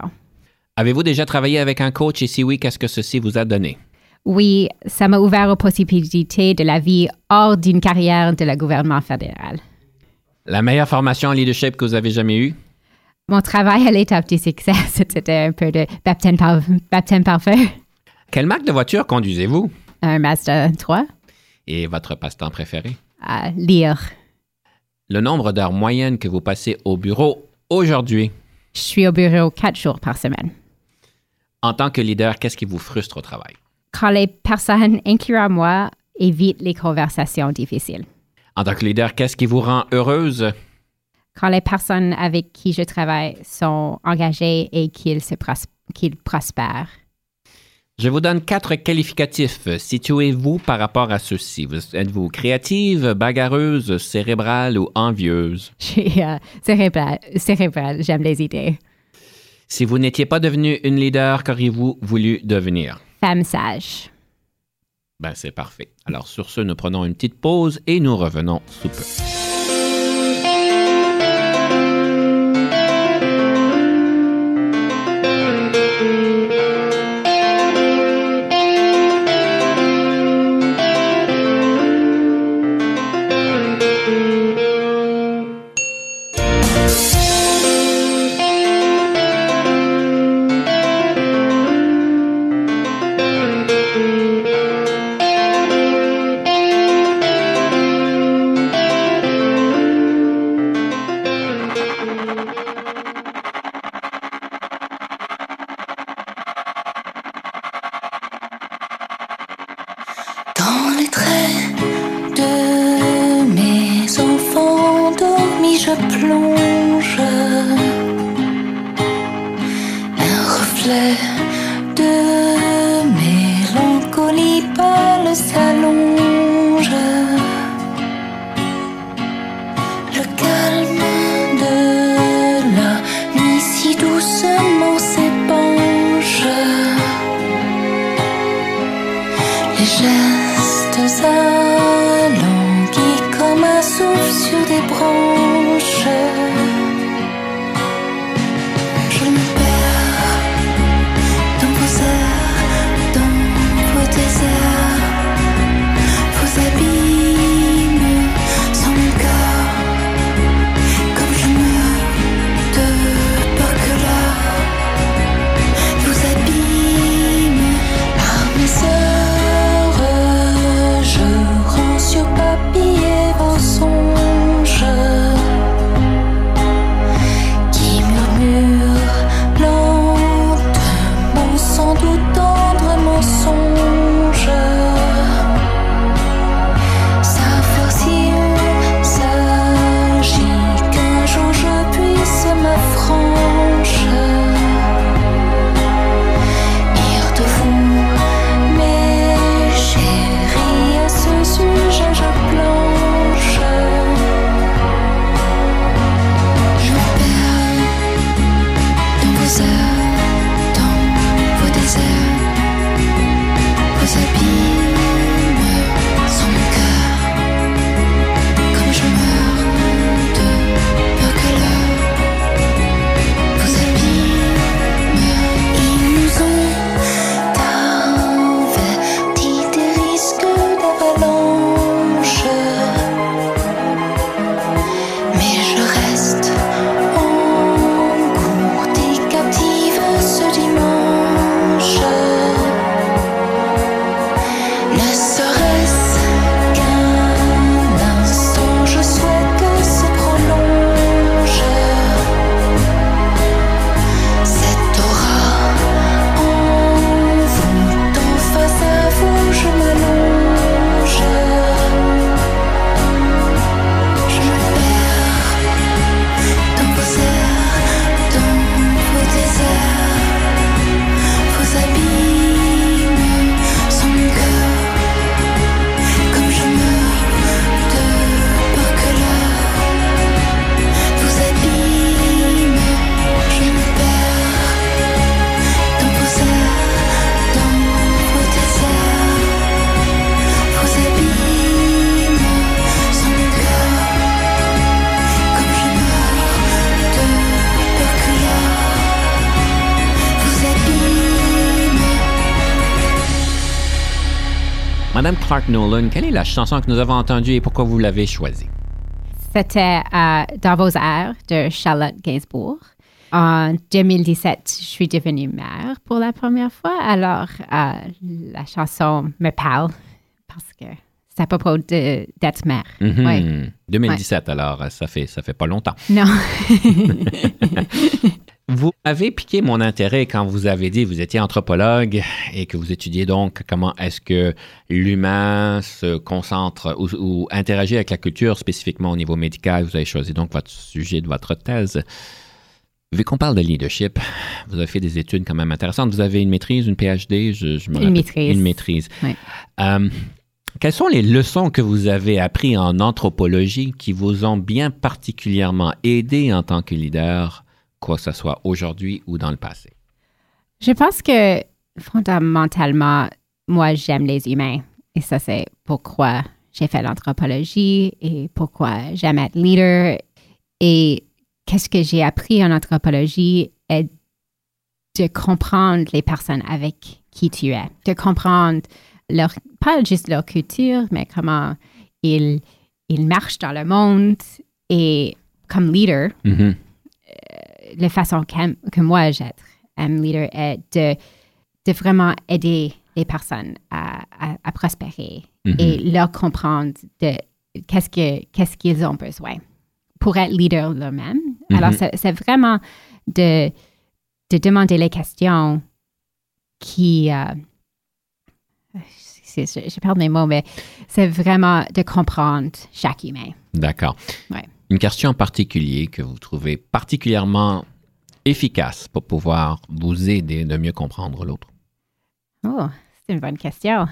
Avez-vous déjà travaillé avec un coach et si oui, qu'est-ce que ceci vous a donné? Oui, ça m'a ouvert aux possibilités de la vie hors d'une carrière de la gouvernement fédéral. La meilleure formation en leadership que vous avez jamais eue? Mon travail à l'étoffe du succès, c'était un peu de baptême par, baptême par feu. Quelle marque de voiture conduisez-vous? Un Mazda trois. Et votre passe-temps préféré? À lire. Le nombre d'heures moyennes que vous passez au bureau aujourd'hui? Je suis au bureau quatre jours par semaine. En tant que leader, qu'est-ce qui vous frustre au travail? Quand les personnes, incluant moi, évitent les conversations difficiles. En tant que leader, qu'est-ce qui vous rend heureuse? Quand les personnes avec qui je travaille sont engagées et qu'ils, se pros- qu'ils prospèrent. Je vous donne quatre qualificatifs. Situez-vous par rapport à ceux-ci. Vous, êtes-vous créative, bagarreuse, cérébrale ou envieuse? Je suis euh, cérébrale, cérébrale, j'aime les idées. Si vous n'étiez pas devenue une leader, qu'auriez-vous voulu devenir? Femme sage. Ben, c'est parfait. Alors, sur ce, nous prenons une petite pause et nous revenons sous peu. S'allonge le calme de nous allons, qui comme un souffle sur des branches. Je me perds dans vos airs, dans vos déserts, vos abîmes sans mon corps. Comme je meurs de peur que l'or vous abîme par mes heures. Madame Clark-Nolan, quelle est la chanson que nous avons entendue et pourquoi vous l'avez choisie? C'était euh, « Dans vos airs » de Charlotte Gainsbourg. En deux mille dix-sept, je suis devenue mère pour la première fois. Alors, euh, la chanson me parle parce que c'est à propos de, d'être mère. Mm-hmm. Ouais. deux mille dix-sept, ouais. Alors, ça fait, ça fait pas longtemps. Non. Vous avez piqué mon intérêt quand vous avez dit que vous étiez anthropologue et que vous étudiez donc comment est-ce que l'humain se concentre ou, ou interagit avec la culture, spécifiquement au niveau médical. Vous avez choisi donc votre sujet de votre thèse. Vu qu'on parle de leadership, vous avez fait des études quand même intéressantes. Vous avez une maîtrise, une P H D, je, je me rappelle. Une maîtrise. Une maîtrise. Oui. Euh, quelles sont les leçons que vous avez apprises en anthropologie qui vous ont bien particulièrement aidé en tant que leader, quoi que ce soit aujourd'hui ou dans le passé? Je pense que fondamentalement, moi, j'aime les humains. Et ça, c'est pourquoi j'ai fait l'anthropologie et pourquoi j'aime être leader. Et qu'est-ce que j'ai appris en anthropologie est de comprendre les personnes avec qui tu es, de comprendre leur, pas juste leur culture, mais comment ils, ils marchent dans le monde. Et comme leader, mm-hmm. la façon que, que moi j'être um, leader est de, de vraiment aider les personnes à, à, à prospérer mm-hmm. et leur comprendre de qu'est-ce, que, qu'est-ce qu'ils ont besoin pour être leader eux-mêmes. Mm-hmm. Alors, c'est, c'est vraiment de, de demander les questions qui... Euh, c'est, je, je perds mes mots, mais c'est vraiment de comprendre chaque humain. D'accord. Ouais. Une question en particulier que vous trouvez particulièrement efficace pour pouvoir vous aider de mieux comprendre l'autre? Oh, c'est une bonne question.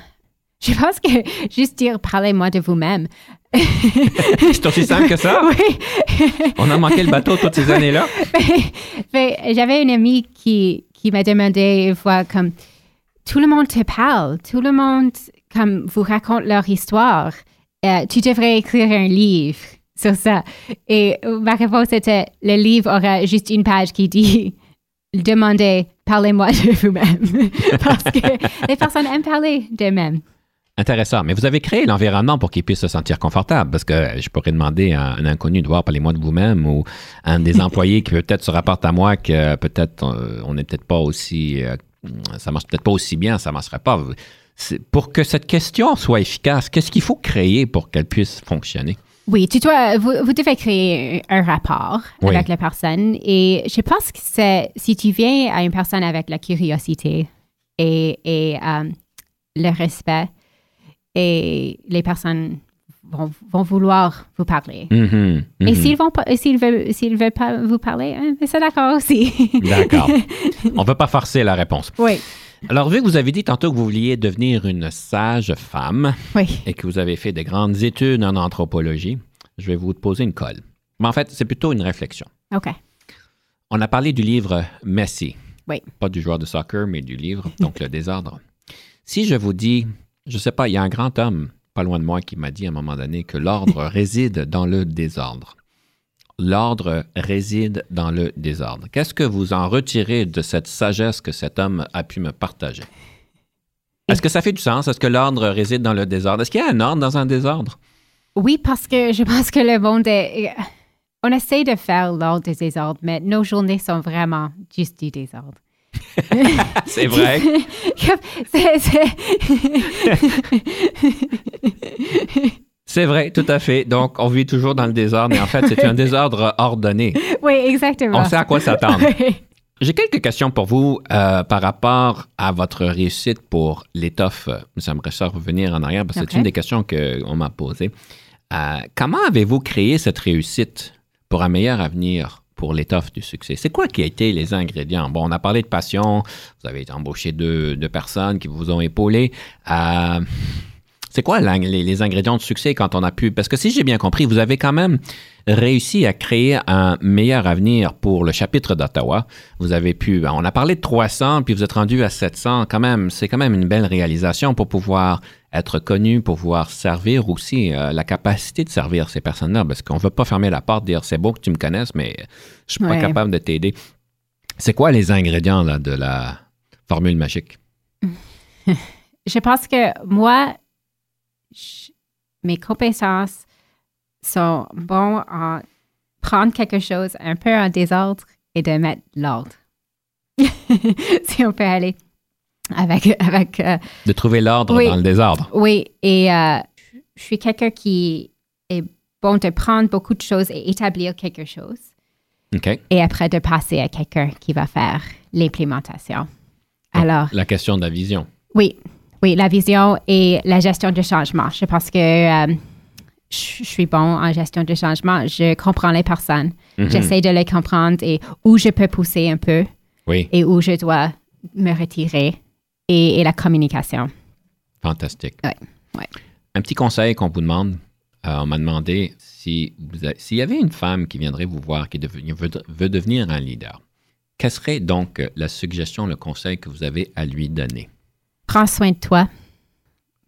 Je pense que juste dire « parlez-moi de vous-même ». C'est aussi simple que ça? Oui. On a manqué le bateau toutes ces années-là. Mais, mais, j'avais une amie qui, qui m'a demandé une fois comme « tout le monde te parle, tout le monde comme vous racontent leur histoire. Euh, tu devrais écrire un livre sur ça. Et ma réponse était, le livre aura juste une page qui dit « Demandez, parlez-moi de vous-même » parce que les personnes aiment parler d'elles-mêmes. Intéressant. Mais vous avez créé l'environnement pour qu'ils puissent se sentir confortables, parce que je pourrais demander à un inconnu de voir parlez-moi de vous-même, ou à un des employés qui peut-être se rapporte à moi que peut-être on n'est peut-être pas aussi... ça marche peut-être pas aussi bien, ça ne marcherait pas. C'est pour que cette question soit efficace, qu'est-ce qu'il faut créer pour qu'elle puisse fonctionner? Oui, tu dois, vous, vous devez créer un rapport oui. avec la personne. Et je pense que c'est, si tu viens à une personne avec la curiosité et, et euh, le respect, et les personnes vont, vont vouloir vous parler. Mm-hmm, mm-hmm. Et s'ils vont, s'ils veulent, s'ils veulent pas vous parler, hein, c'est d'accord aussi. D'accord. On ne peut pas forcer la réponse. Oui. Alors, vu que vous avez dit tantôt que vous vouliez devenir une sage femme oui. et que vous avez fait des grandes études en anthropologie, je vais vous poser une colle. Mais en fait, c'est plutôt une réflexion. OK. On a parlé du livre Messy. Oui. Pas du joueur de soccer, mais du livre, donc le désordre. Si je vous dis, je ne sais pas, il y a un grand homme pas loin de moi qui m'a dit à un moment donné que l'ordre réside dans le désordre. L'ordre réside dans le désordre. Qu'est-ce que vous en retirez de cette sagesse que cet homme a pu me partager? Est-ce que ça fait du sens? Est-ce que l'ordre réside dans le désordre? Est-ce qu'il y a un ordre dans un désordre? Oui, parce que je pense que le monde est... On essaie de faire l'ordre des désordres, mais nos journées sont vraiment juste du désordre. C'est vrai. c'est, c'est... C'est vrai, tout à fait. Donc, on vit toujours dans le désordre, mais en fait, c'est un désordre ordonné. Oui, exactement. On sait à quoi s'attendre. J'ai quelques questions pour vous euh, par rapport à votre réussite pour l'étoffe. J'aimerais ça revenir en arrière parce que okay. c'est une des questions qu'on m'a posées. Euh, comment avez-vous créé cette réussite pour un meilleur avenir pour l'étoffe du succès? C'est quoi qui a été les ingrédients? Bon, on a parlé de passion. Vous avez embauché deux, deux personnes qui vous ont épaulé. Euh, C'est quoi la, les, les ingrédients de succès quand on a pu... Parce que si j'ai bien compris, vous avez quand même réussi à créer un meilleur avenir pour le chapitre d'Ottawa. Vous avez pu... On a parlé de trois cents, puis vous êtes rendu à sept cents. Quand même, c'est quand même une belle réalisation pour pouvoir être connu, pour pouvoir servir aussi, euh, la capacité de servir ces personnes-là. Parce qu'on ne veut pas fermer la porte, dire « c'est beau que tu me connaisses, mais je ne suis ouais. pas capable de t'aider ». C'est quoi les ingrédients là, de la formule magique? Je pense que moi... Je, mes compétences sont bonnes en prendre quelque chose un peu en désordre et de mettre l'ordre. Si on peut aller avec... avec euh, de trouver l'ordre oui, dans le désordre. Oui, et euh, je suis quelqu'un qui est bon de prendre beaucoup de choses et établir quelque chose. OK. Et après de passer à quelqu'un qui va faire l'implémentation. Donc, alors... La question de la vision. Oui, Oui, la vision et la gestion de changement. Je pense que euh, je suis bon en gestion de changement. Je comprends les personnes. Mm-hmm. J'essaie de les comprendre et où je peux pousser un peu oui. et où je dois me retirer et, et la communication. Fantastique. Oui. Ouais. Un petit conseil qu'on vous demande. Euh, on m'a demandé si vous avez, s'il y avait une femme qui viendrait vous voir, qui dev, veut, veut devenir un leader. Quelle serait donc la suggestion, le conseil que vous avez à lui donner? Prends soin de toi.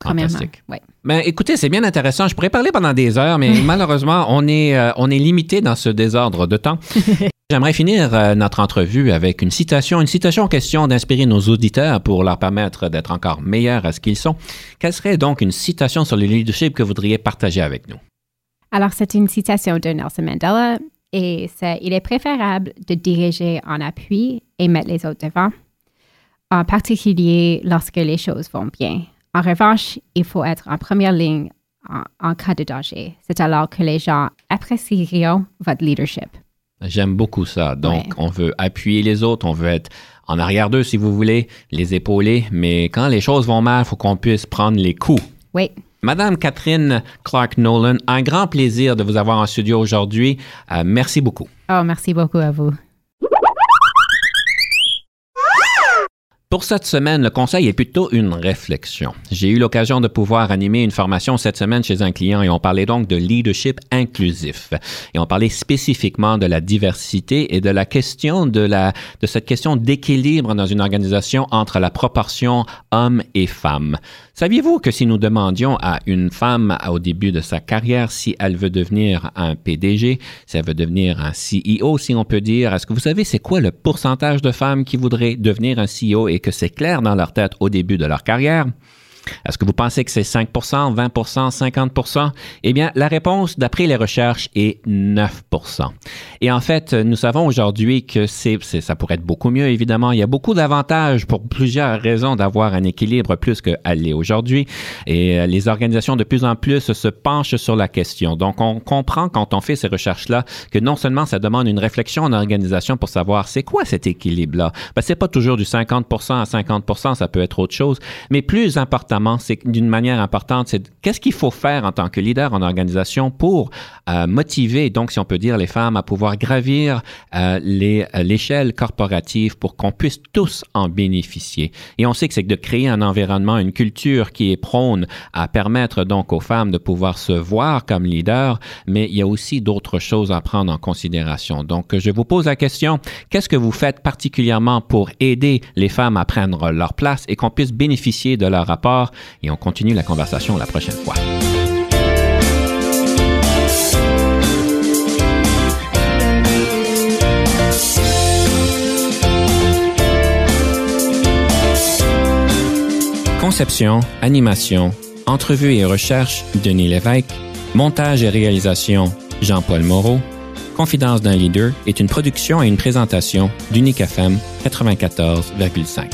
Fantastique. Ouais. Ben, écoutez, c'est bien intéressant. Je pourrais parler pendant des heures, mais malheureusement, on est, euh, on est limité dans ce désordre de temps. J'aimerais finir euh, notre entrevue avec une citation, une citation en question d'inspirer nos auditeurs pour leur permettre d'être encore meilleurs à ce qu'ils sont. Quelle serait donc une citation sur le leadership que vous voudriez partager avec nous? Alors, c'est une citation de Nelson Mandela et c'est « Il est préférable de diriger en appui et mettre les autres devant. » En particulier lorsque les choses vont bien. En revanche, il faut être en première ligne en, en cas de danger. C'est alors que les gens apprécieront votre leadership. J'aime beaucoup ça. Donc, ouais. on veut appuyer les autres, on veut être en arrière d'eux, si vous voulez, les épauler. Mais quand les choses vont mal, il faut qu'on puisse prendre les coups. Oui. Madame Catherine Clark-Nolan, un grand plaisir de vous avoir en studio aujourd'hui. Euh, merci beaucoup. Oh, merci beaucoup à vous. Pour cette semaine, le conseil est plutôt une réflexion. J'ai eu l'occasion de pouvoir animer une formation cette semaine chez un client et on parlait donc de leadership inclusif. Et on parlait spécifiquement de la diversité et de la question de la, de cette question d'équilibre dans une organisation entre la proportion hommes et femmes. Saviez-vous que si nous demandions à une femme au début de sa carrière si elle veut devenir un P D G, si elle veut devenir un C E O, si on peut dire, est-ce que vous savez c'est quoi le pourcentage de femmes qui voudraient devenir un C E O et que c'est clair dans leur tête au début de leur carrière? Est-ce que vous pensez que c'est cinq pour cent, vingt pour cent, cinquante pour cent? Eh bien, la réponse, d'après les recherches, est neuf pour cent. Et en fait, nous savons aujourd'hui que c'est, c'est, ça pourrait être beaucoup mieux, évidemment. Il y a beaucoup d'avantages pour plusieurs raisons d'avoir un équilibre plus qu'à l'est aujourd'hui. Et les organisations, de plus en plus, se penchent sur la question. Donc, on comprend quand on fait ces recherches-là que non seulement ça demande une réflexion en organisation pour savoir c'est quoi cet équilibre-là. Ben, c'est pas toujours du cinquante pour cent à cinquante pour cent, ça peut être autre chose. Mais plus important, c'est d'une manière importante, c'est qu'est-ce qu'il faut faire en tant que leader en organisation pour euh, motiver, donc si on peut dire, les femmes à pouvoir gravir euh, les, l'échelle corporative pour qu'on puisse tous en bénéficier. Et on sait que c'est de créer un environnement, une culture qui est prône à permettre donc aux femmes de pouvoir se voir comme leaders, mais il y a aussi d'autres choses à prendre en considération. Donc, je vous pose la question, qu'est-ce que vous faites particulièrement pour aider les femmes à prendre leur place et qu'on puisse bénéficier de leur rapport? Et on continue la conversation la prochaine fois. Conception, animation, entrevue et recherche, Denis Lévesque. Montage et réalisation, Jean-Paul Moreau. Confidence d'un leader est une production et une présentation d'Unique F M quatre-vingt-quatorze virgule cinq.